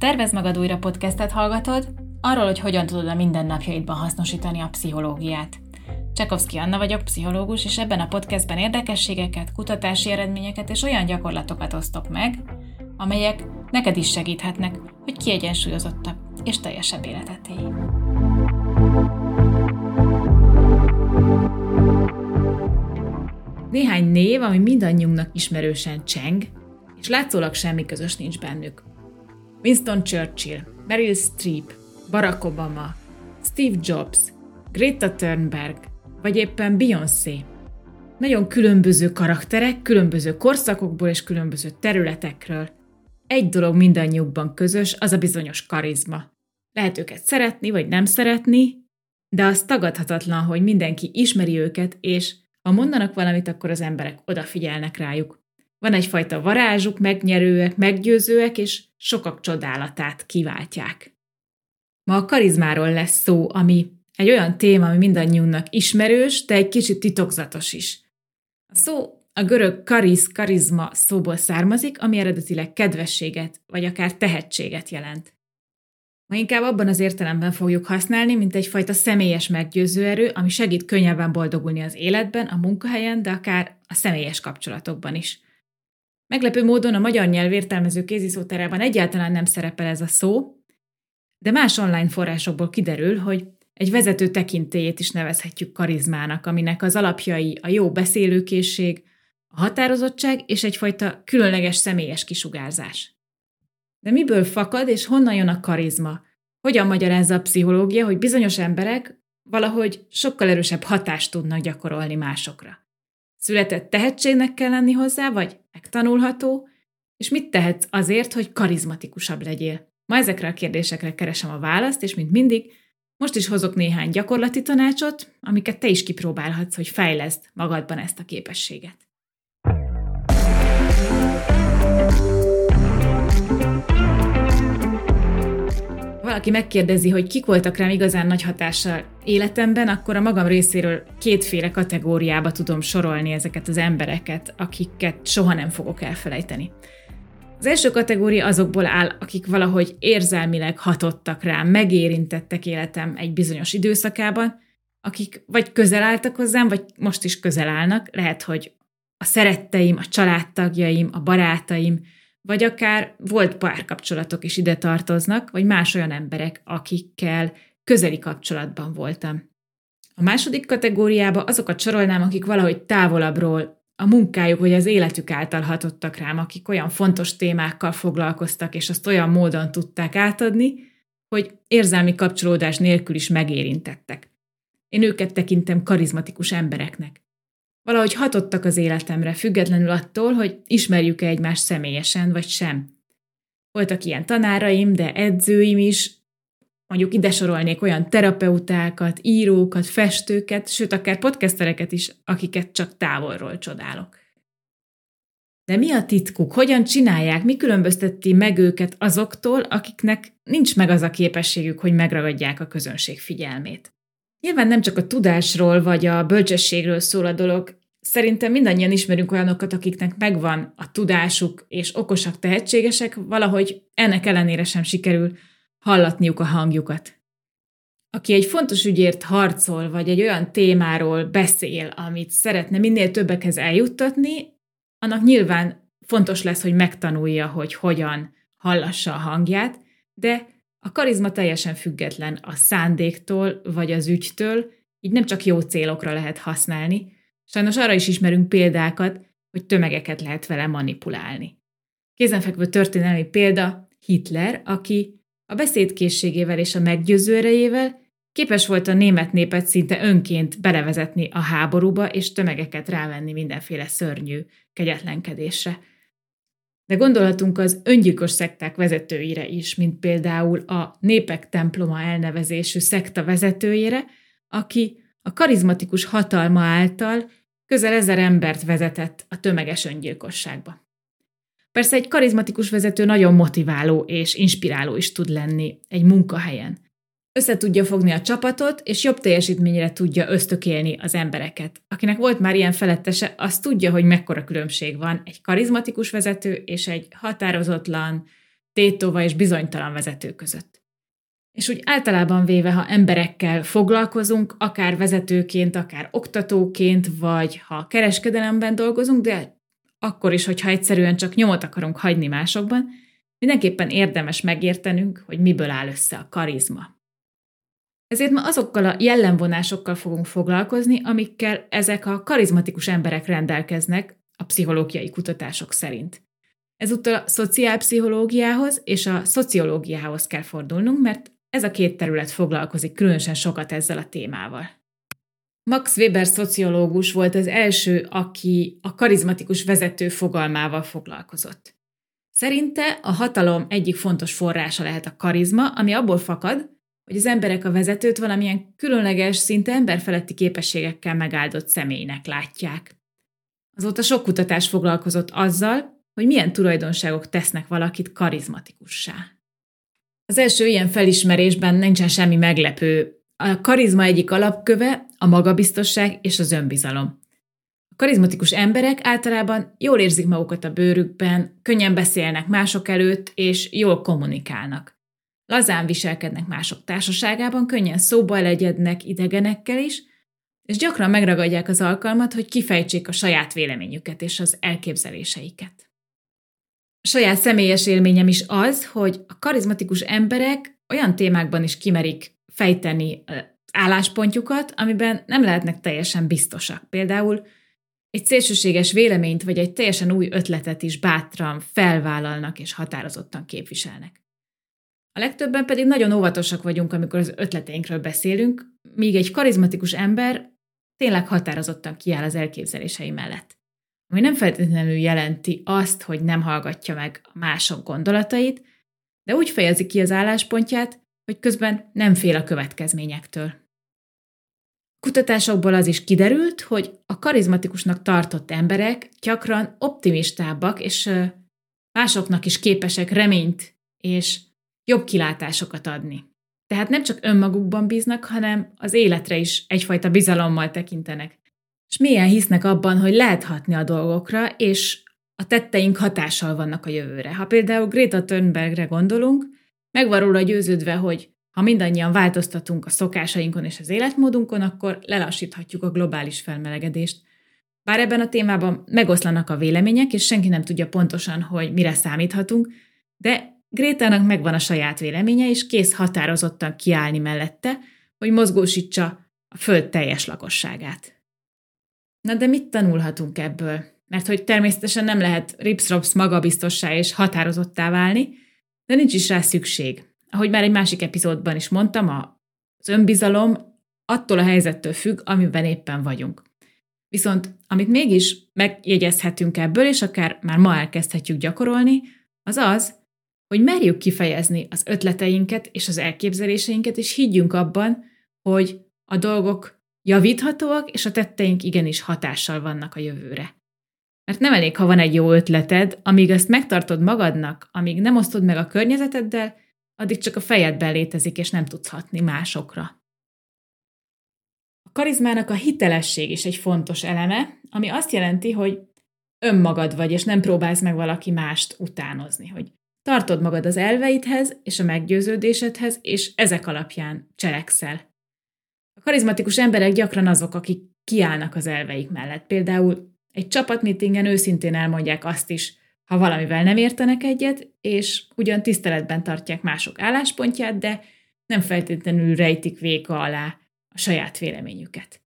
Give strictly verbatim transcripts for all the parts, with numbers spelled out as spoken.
Tervezd magad újra podcastet hallgatod, arról, hogy hogyan tudod a mindennapjaidban hasznosítani a pszichológiát. Csakovszki Anna vagyok, pszichológus, és ebben a podcastben érdekességeket, kutatási eredményeket és olyan gyakorlatokat osztok meg, amelyek neked is segíthetnek, hogy kiegyensúlyozottabb és teljesebb életet élj. Néhány név, ami mindannyiunknak ismerősen cseng, és látszólag semmi közös nincs bennük. Winston Churchill, Meryl Streep, Barack Obama, Steve Jobs, Greta Thunberg, vagy éppen Beyoncé. Nagyon különböző karakterek, különböző korszakokból és különböző területekről. Egy dolog mindannyiukban közös, az a bizonyos karizma. Lehet őket szeretni, vagy nem szeretni, de az tagadhatatlan, hogy mindenki ismeri őket, és ha mondanak valamit, akkor az emberek odafigyelnek rájuk. Van egyfajta varázsuk, megnyerőek, meggyőzőek, és sokak csodálatát kiváltják. Ma a karizmáról lesz szó, ami egy olyan téma, ami mindannyiunknak ismerős, de egy kicsit titokzatos is. A szó a görög kariz, karizma szóból származik, ami eredetileg kedvességet, vagy akár tehetséget jelent. Ma inkább abban az értelemben fogjuk használni, mint egyfajta személyes meggyőző erő, ami segít könnyebben boldogulni az életben, a munkahelyen, de akár a személyes kapcsolatokban is. Meglepő módon a magyar nyelv értelmező kéziszótárában egyáltalán nem szerepel ez a szó, de más online forrásokból kiderül, hogy egy vezető tekintélyét is nevezhetjük karizmának, aminek az alapjai a jó beszélőkészség, a határozottság és egyfajta különleges személyes kisugárzás. De miből fakad és honnan jön a karizma? Hogyan magyarázza a pszichológia, hogy bizonyos emberek valahogy sokkal erősebb hatást tudnak gyakorolni másokra? Született tehetségnek kell lenni hozzá, vagy megtanulható? És mit tehetsz azért, hogy karizmatikusabb legyél? Ma ezekre a kérdésekre keresem a választ, és mint mindig, most is hozok néhány gyakorlati tanácsot, amiket te is kipróbálhatsz, hogy fejleszd magadban ezt a képességet. Valaki megkérdezi, hogy kik voltak rám igazán nagy hatással életemben, akkor a magam részéről kétféle kategóriába tudom sorolni ezeket az embereket, akiket soha nem fogok elfelejteni. Az első kategória azokból áll, akik valahogy érzelmileg hatottak rám, megérintettek életem egy bizonyos időszakában, akik vagy közel álltak hozzám, vagy most is közel állnak, lehet, hogy a szeretteim, a családtagjaim, a barátaim, vagy akár volt párkapcsolatok is ide tartoznak, vagy más olyan emberek, akikkel közeli kapcsolatban voltam. A második kategóriába azokat sorolnám, akik valahogy távolabbról, a munkájuk vagy az életük által hatottak rám, akik olyan fontos témákkal foglalkoztak, és azt olyan módon tudták átadni, hogy érzelmi kapcsolódás nélkül is megérintettek. Én őket tekintem karizmatikus embereknek. Valahogy hatottak az életemre, függetlenül attól, hogy ismerjük-e egymást személyesen, vagy sem. Voltak ilyen tanáraim, de edzőim is, mondjuk ide sorolnék olyan terapeutákat, írókat, festőket, sőt, akár podcastereket is, akiket csak távolról csodálok. De mi a titkuk? Hogyan csinálják? Mi különbözteti meg őket azoktól, akiknek nincs meg az a képességük, hogy megragadják a közönség figyelmét? Nyilván nem csak a tudásról vagy a bölcsességről szól a dolog. Szerintem mindannyian ismerünk olyanokat, akiknek megvan a tudásuk és okosak, tehetségesek, valahogy ennek ellenére sem sikerül hallatniuk a hangjukat. Aki egy fontos ügyért harcol, vagy egy olyan témáról beszél, amit szeretne minél többekhez eljuttatni, annak nyilván fontos lesz, hogy megtanulja, hogy hogyan hallassa a hangját, de a karizma teljesen független a szándéktól, vagy az ügytől, így nem csak jó célokra lehet használni. Sajnos arra is ismerünk példákat, hogy tömegeket lehet vele manipulálni. Kézenfekvő történelmi példa Hitler, aki a beszédkészségével és a meggyőző erejével képes volt a német népet szinte önként belevezetni a háborúba, és tömegeket rávenni mindenféle szörnyű kegyetlenkedésre. De gondolhatunk az öngyilkos szekták vezetőire is, mint például a Népek temploma elnevezésű szekta vezetőjére, aki a karizmatikus hatalma által közel ezer embert vezetett a tömeges öngyilkosságba. Persze egy karizmatikus vezető nagyon motiváló és inspiráló is tud lenni egy munkahelyen. Össze tudja fogni a csapatot, és jobb teljesítményre tudja ösztökélni az embereket. Akinek volt már ilyen felettese, az tudja, hogy mekkora különbség van egy karizmatikus vezető és egy határozatlan, tétova és bizonytalan vezető között. És úgy általában véve, ha emberekkel foglalkozunk, akár vezetőként, akár oktatóként, vagy ha kereskedelemben dolgozunk, de akkor is, hogyha egyszerűen csak nyomot akarunk hagyni másokban, mindenképpen érdemes megértenünk, hogy miből áll össze a karizma. Ezért ma azokkal a jellemvonásokkal fogunk foglalkozni, amikkel ezek a karizmatikus emberek rendelkeznek a pszichológiai kutatások szerint. Ezúttal a szociálpszichológiához és a szociológiához kell fordulnunk, mert ez a két terület foglalkozik különösen sokat ezzel a témával. Max Weber szociológus volt az első, aki a karizmatikus vezető fogalmával foglalkozott. Szerinte a hatalom egyik fontos forrása lehet a karizma, ami abból fakad, hogy az emberek a vezetőt valamilyen különleges, szinte emberfeletti képességekkel megáldott személynek látják. Azóta sok kutatás foglalkozott azzal, hogy milyen tulajdonságok tesznek valakit karizmatikussá. Az első ilyen felismerésben nincsen semmi meglepő. A karizma egyik alapköve a magabiztosság és az önbizalom. A karizmatikus emberek általában jól érzik magukat a bőrükben, könnyen beszélnek mások előtt, és jól kommunikálnak. Lazán viselkednek mások társaságában, könnyen szóba elegyednek idegenekkel is, és gyakran megragadják az alkalmat, hogy kifejtsék a saját véleményüket és az elképzeléseiket. A saját személyes élményem is az, hogy a karizmatikus emberek olyan témákban is kimerik fejteni álláspontjukat, amiben nem lehetnek teljesen biztosak. Például egy szélsőséges véleményt vagy egy teljesen új ötletet is bátran felvállalnak és határozottan képviselnek. A legtöbben pedig nagyon óvatosak vagyunk, amikor az ötleteinkről beszélünk, míg egy karizmatikus ember tényleg határozottan kiáll az elképzelései mellett. Ami nem feltétlenül jelenti azt, hogy nem hallgatja meg a mások gondolatait, de úgy fejezi ki az álláspontját, hogy közben nem fél a következményektől. Kutatásokból az is kiderült, hogy a karizmatikusnak tartott emberek gyakran optimistábbak, és másoknak is képesek reményt és jobb kilátásokat adni. Tehát nem csak önmagukban bíznak, hanem az életre is egyfajta bizalommal tekintenek. És mélyen hisznek abban, hogy lehet hatni a dolgokra, és a tetteink hatással vannak a jövőre. Ha például Greta Thunbergre gondolunk, meg van róla győződve, hogy ha mindannyian változtatunk a szokásainkon és az életmódunkon, akkor lelassíthatjuk a globális felmelegedést. Bár ebben a témában megoszlanak a vélemények, és senki nem tudja pontosan, hogy mire számíthatunk, de Grétának megvan a saját véleménye, és kész határozottan kiállni mellette, hogy mozgósítsa a Föld teljes lakosságát. Na de mit tanulhatunk ebből? Mert hogy természetesen nem lehet rips-rops magabiztossá és határozottá válni, de nincs is rá szükség. Ahogy már egy másik epizódban is mondtam, az önbizalom attól a helyzettől függ, amiben éppen vagyunk. Viszont amit mégis megjegyezhetünk ebből, és akár már ma elkezdhetjük gyakorolni, az az, hogy merjük kifejezni az ötleteinket és az elképzeléseinket, és higgyünk abban, hogy a dolgok javíthatóak, és a tetteink igenis hatással vannak a jövőre. Mert nem elég, ha van egy jó ötleted, amíg ezt megtartod magadnak, amíg nem osztod meg a környezeteddel, addig csak a fejedben létezik, és nem tudsz hatni másokra. A karizmának a hitelesség is egy fontos eleme, ami azt jelenti, hogy önmagad vagy, és nem próbálsz meg valaki mást utánozni, hogy tartod magad az elveidhez és a meggyőződésedhez, és ezek alapján cselekszel. A karizmatikus emberek gyakran azok, akik kiállnak az elveik mellett. Például egy csapatmeetingen őszintén elmondják azt is, ha valamivel nem értenek egyet, és ugyan tiszteletben tartják mások álláspontját, de nem feltétlenül rejtik véka alá a saját véleményüket.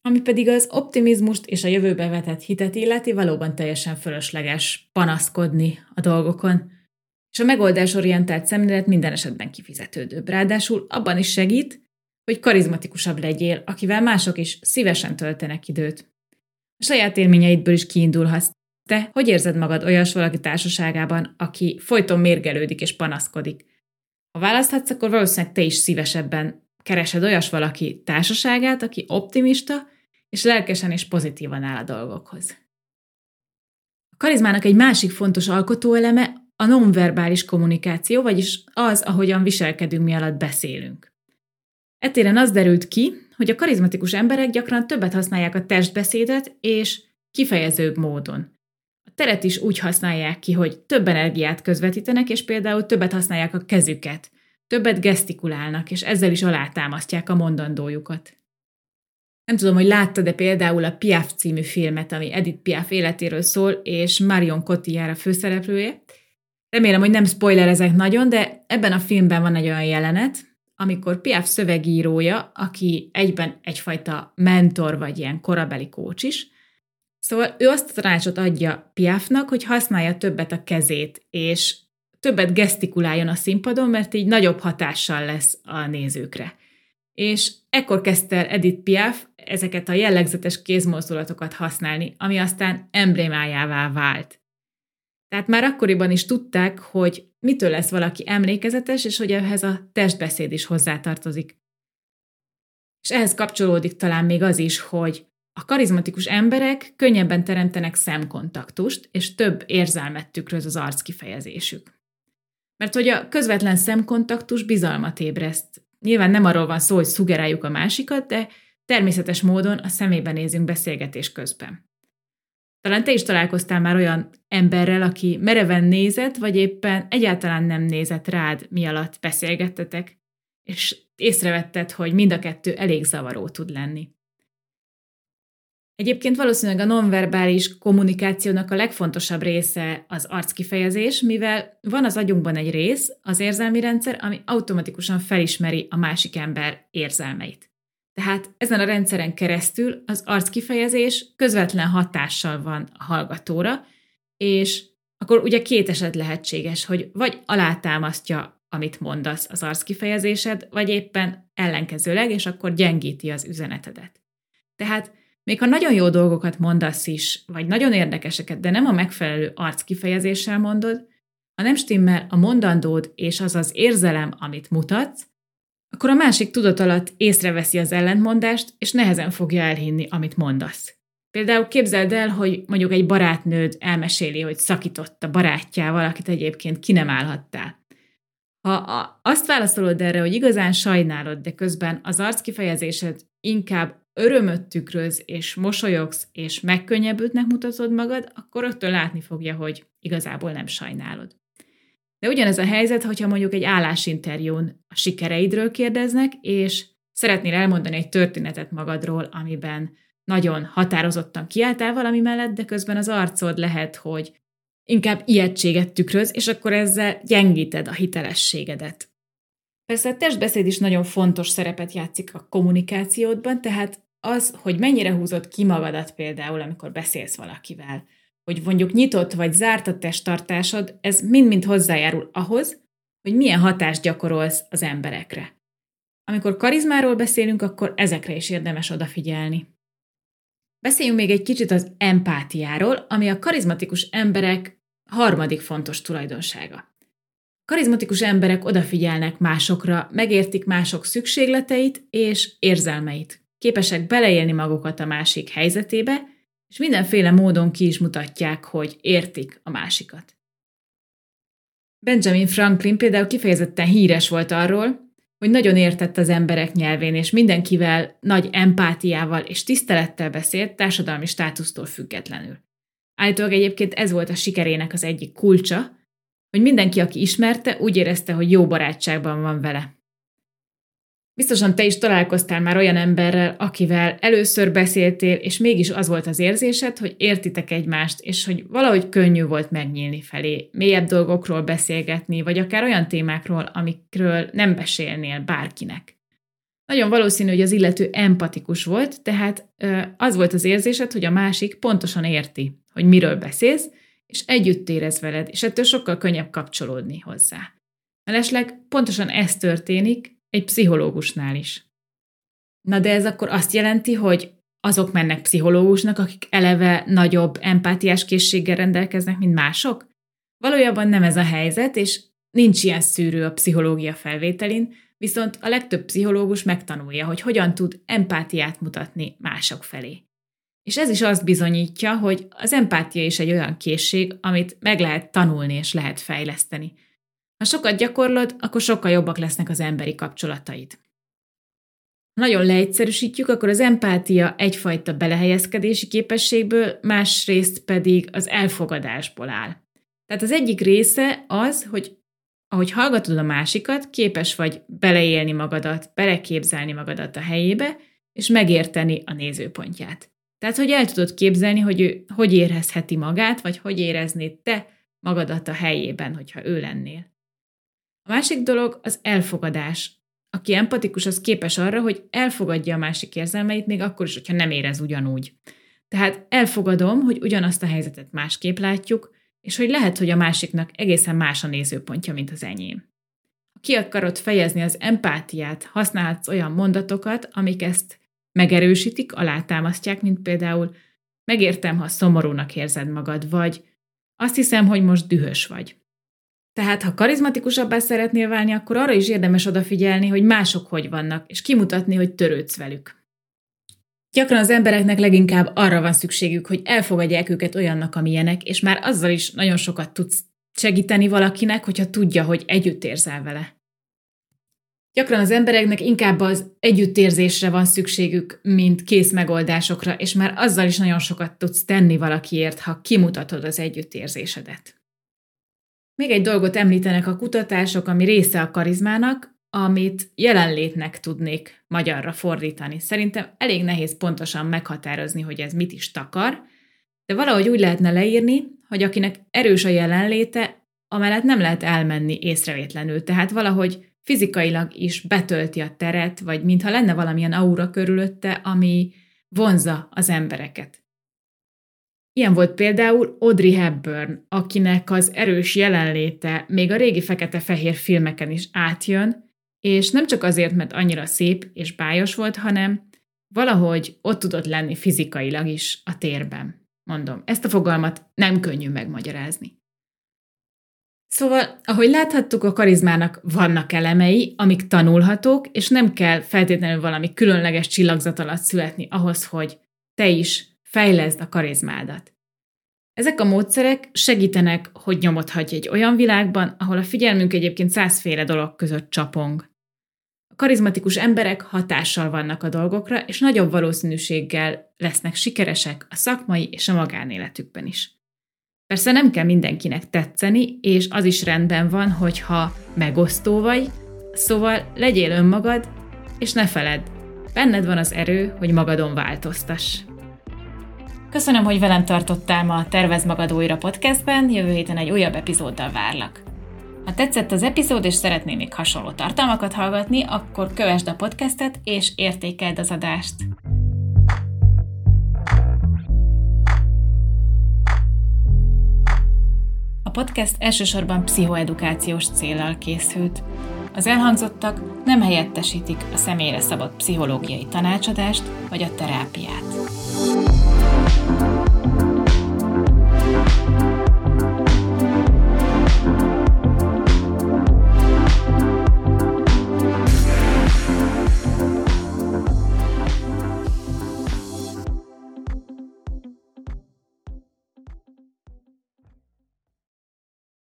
Ami pedig az optimizmust és a jövőbe vetett hitet illeti, valóban teljesen fölösleges panaszkodni a dolgokon. És a megoldásorientált szemlélet minden esetben kifizetődőbb. Ráadásul abban is segít, hogy karizmatikusabb legyél, akivel mások is szívesen töltenek időt. A saját élményeidből is kiindulhatsz. Te hogy érzed magad olyas valaki társaságában, aki folyton mérgelődik és panaszkodik? Ha választhatsz, akkor valószínűleg te is szívesebben keresed olyas valaki társaságát, aki optimista, és lelkesen és pozitívan áll a dolgokhoz. A karizmának egy másik fontos alkotóeleme a nonverbális kommunikáció, vagyis az, ahogyan viselkedünk, mi alatt beszélünk. Etéren az derült ki, hogy a karizmatikus emberek gyakran többet használják a testbeszédet és kifejezőbb módon. A teret is úgy használják ki, hogy több energiát közvetítenek, és például többet használják a kezüket, többet gesztikulálnak, és ezzel is alátámasztják a mondandójukat. Nem tudom, hogy láttad-e például a Piaf című filmet, ami Edith Piaf életéről szól, és Marion Cotillard a főszereplője. Remélem, hogy nem spoilerezek nagyon, de ebben a filmben van egy olyan jelenet, amikor Piaf szövegírója, aki egyben egyfajta mentor vagy ilyen korabeli kócs is, szóval ő azt a tanácsot adja Piafnak, hogy használja többet a kezét, és többet gesztikuláljon a színpadon, mert így nagyobb hatással lesz a nézőkre. És ekkor kezdte el Edith Piaf ezeket a jellegzetes kézmozdulatokat használni, ami aztán emblémájává vált. Tehát már akkoriban is tudták, hogy mitől lesz valaki emlékezetes, és hogy ehhez a testbeszéd is hozzátartozik. És ehhez kapcsolódik talán még az is, hogy a karizmatikus emberek könnyebben teremtenek szemkontaktust, és több érzelmet tükröz az arckifejezésük. Mert hogy a közvetlen szemkontaktus bizalmat ébreszt. Nyilván nem arról van szó, hogy szugeráljuk a másikat, de természetes módon a szemébe nézünk beszélgetés közben. Talán te is találkoztál már olyan emberrel, aki mereven nézett, vagy éppen egyáltalán nem nézett rád, mi alatt beszélgettetek, és észrevetted, hogy mind a kettő elég zavaró tud lenni. Egyébként valószínűleg a nonverbális kommunikációnak a legfontosabb része az arckifejezés, mivel van az agyunkban egy rész, az érzelmi rendszer, ami automatikusan felismeri a másik ember érzelmeit. Tehát ezen a rendszeren keresztül az arckifejezés közvetlen hatással van a hallgatóra, és akkor ugye két eset lehetséges, hogy vagy alátámasztja, amit mondasz az arckifejezésed, vagy éppen ellenkezőleg, és akkor gyengíti az üzenetedet. Tehát még ha nagyon jó dolgokat mondasz is, vagy nagyon érdekeseket, de nem a megfelelő arckifejezéssel mondod, ha nem stimmel a mondandód és az az érzelem, amit mutatsz, akkor a másik tudat alatt észreveszi az ellentmondást, és nehezen fogja elhinni, amit mondasz. Például képzeld el, hogy mondjuk egy barátnőd elmeséli, hogy szakított a barátjával, akit egyébként ki nem állhattál. Ha azt válaszolod erre, hogy igazán sajnálod, de közben az arckifejezésed inkább örömöt tükröz, és mosolyogsz, és megkönnyebbültnek mutatod magad, akkor rögtön látni fogja, hogy igazából nem sajnálod. De ugyanez a helyzet, hogyha mondjuk egy állásinterjún a sikereidről kérdeznek, és szeretnél elmondani egy történetet magadról, amiben nagyon határozottan kiálltál valami mellett, de közben az arcod lehet, hogy inkább ijegységet tükröz, és akkor ezzel gyengíted a hitelességedet. Persze a testbeszéd is nagyon fontos szerepet játszik a kommunikációdban, tehát az, hogy mennyire húzod ki magadat például, amikor beszélsz valakivel, hogy mondjuk nyitott vagy zárt a testtartásod, ez mind-mind hozzájárul ahhoz, hogy milyen hatást gyakorolsz az emberekre. Amikor karizmáról beszélünk, akkor ezekre is érdemes odafigyelni. Beszéljünk még egy kicsit az empátiáról, ami a karizmatikus emberek harmadik fontos tulajdonsága. Karizmatikus emberek odafigyelnek másokra, megértik mások szükségleteit és érzelmeit. Képesek beleélni magukat a másik helyzetébe, és mindenféle módon ki is mutatják, hogy értik a másikat. Benjamin Franklin például kifejezetten híres volt arról, hogy nagyon értett az emberek nyelvén, és mindenkivel nagy empátiával és tisztelettel beszélt társadalmi státusztól függetlenül. Állítólag egyébként ez volt a sikerének az egyik kulcsa, hogy mindenki, aki ismerte, úgy érezte, hogy jó barátságban van vele. Biztosan te is találkoztál már olyan emberrel, akivel először beszéltél, és mégis az volt az érzésed, hogy értitek egymást, és hogy valahogy könnyű volt megnyílni felé, mélyebb dolgokról beszélgetni, vagy akár olyan témákról, amikről nem beszélnél bárkinek. Nagyon valószínű, hogy az illető empatikus volt, tehát az volt az érzésed, hogy a másik pontosan érti, hogy miről beszélsz, és együtt érez veled, és ettől sokkal könnyebb kapcsolódni hozzá. Mellesleg pontosan ez történik egy pszichológusnál is. Na de ez akkor azt jelenti, hogy azok mennek pszichológusnak, akik eleve nagyobb empátiás készséggel rendelkeznek, mint mások? Valójában nem ez a helyzet, és nincs ilyen szűrő a pszichológia felvételin, viszont a legtöbb pszichológus megtanulja, hogy hogyan tud empátiát mutatni mások felé. És ez is azt bizonyítja, hogy az empátia is egy olyan készség, amit meg lehet tanulni és lehet fejleszteni. Ha sokat gyakorlod, akkor sokkal jobbak lesznek az emberi kapcsolataid. nagyon leegyszerűsítjük, akkor az empátia egyfajta belehelyezkedési képességből, másrészt pedig az elfogadásból áll. Tehát az egyik része az, hogy ahogy hallgatod a másikat, képes vagy beleélni magadat, beleképzelni magadat a helyébe, és megérteni a nézőpontját. Tehát, hogy el tudod képzelni, hogy ő hogy érezheti magát, vagy hogy éreznéd te magadat a helyében, hogyha ő lennél. A másik dolog az elfogadás. Aki empatikus, az képes arra, hogy elfogadja a másik érzelmeit, még akkor is, hogyha nem érez ugyanúgy. Tehát elfogadom, hogy ugyanazt a helyzetet másképp látjuk, és hogy lehet, hogy a másiknak egészen más a nézőpontja, mint az enyém. Ha ki akarod fejezni az empátiát, használhatsz olyan mondatokat, amik ezt megerősítik, alátámasztják, mint például megértem, ha szomorúnak érzed magad, vagy azt hiszem, hogy most dühös vagy. Tehát, ha karizmatikusabbá szeretnél válni, akkor arra is érdemes odafigyelni, hogy mások hogy vannak, és kimutatni, hogy törődsz velük. Gyakran az embereknek leginkább arra van szükségük, hogy elfogadják őket olyannak, amilyenek, és már azzal is nagyon sokat tudsz segíteni valakinek, hogyha tudja, hogy együtt érzel vele. Gyakran az embereknek inkább az együttérzésre van szükségük, mint kész megoldásokra, és már azzal is nagyon sokat tudsz tenni valakiért, ha kimutatod az együttérzésedet. Még egy dolgot említenek a kutatások, ami része a karizmának, amit jelenlétnek tudnék magyarra fordítani. Szerintem elég nehéz pontosan meghatározni, hogy ez mit is takar, de valahogy úgy lehetne leírni, hogy akinek erős a jelenléte, amellett nem lehet elmenni észrevétlenül, tehát valahogy fizikailag is betölti a teret, vagy mintha lenne valamilyen aura körülötte, ami vonzza az embereket. Ilyen volt például Audrey Hepburn, akinek az erős jelenléte még a régi fekete-fehér filmeken is átjön, és nem csak azért, mert annyira szép és bájos volt, hanem valahogy ott tudott lenni fizikailag is a térben. Mondom, ezt a fogalmat nem könnyű megmagyarázni. Szóval, ahogy láthattuk, a karizmának vannak elemei, amik tanulhatók, és nem kell feltétlenül valami különleges csillagzat alatt születni ahhoz, hogy te is fejleszd a karizmádat. Ezek a módszerek segítenek, hogy nyomot hagyj egy olyan világban, ahol a figyelmünk egyébként százféle dolog között csapong. A karizmatikus emberek hatással vannak a dolgokra, és nagyobb valószínűséggel lesznek sikeresek a szakmai és a magánéletükben is. Persze nem kell mindenkinek tetszeni, és az is rendben van, hogyha megosztó vagy, szóval legyél önmagad, és ne feledd, benned van az erő, hogy magadon változtass. Köszönöm, hogy velem tartottál ma a Tervezd magad újra podcastben, jövő héten egy újabb epizóddal várlak. Ha tetszett az epizód és szeretnél még hasonló tartalmakat hallgatni, akkor kövesd a podcastet és értékeld az adást. A podcast elsősorban pszichoedukációs céllal készült. Az elhangzottak nem helyettesítik a személyre szabott pszichológiai tanácsadást vagy a terápiát.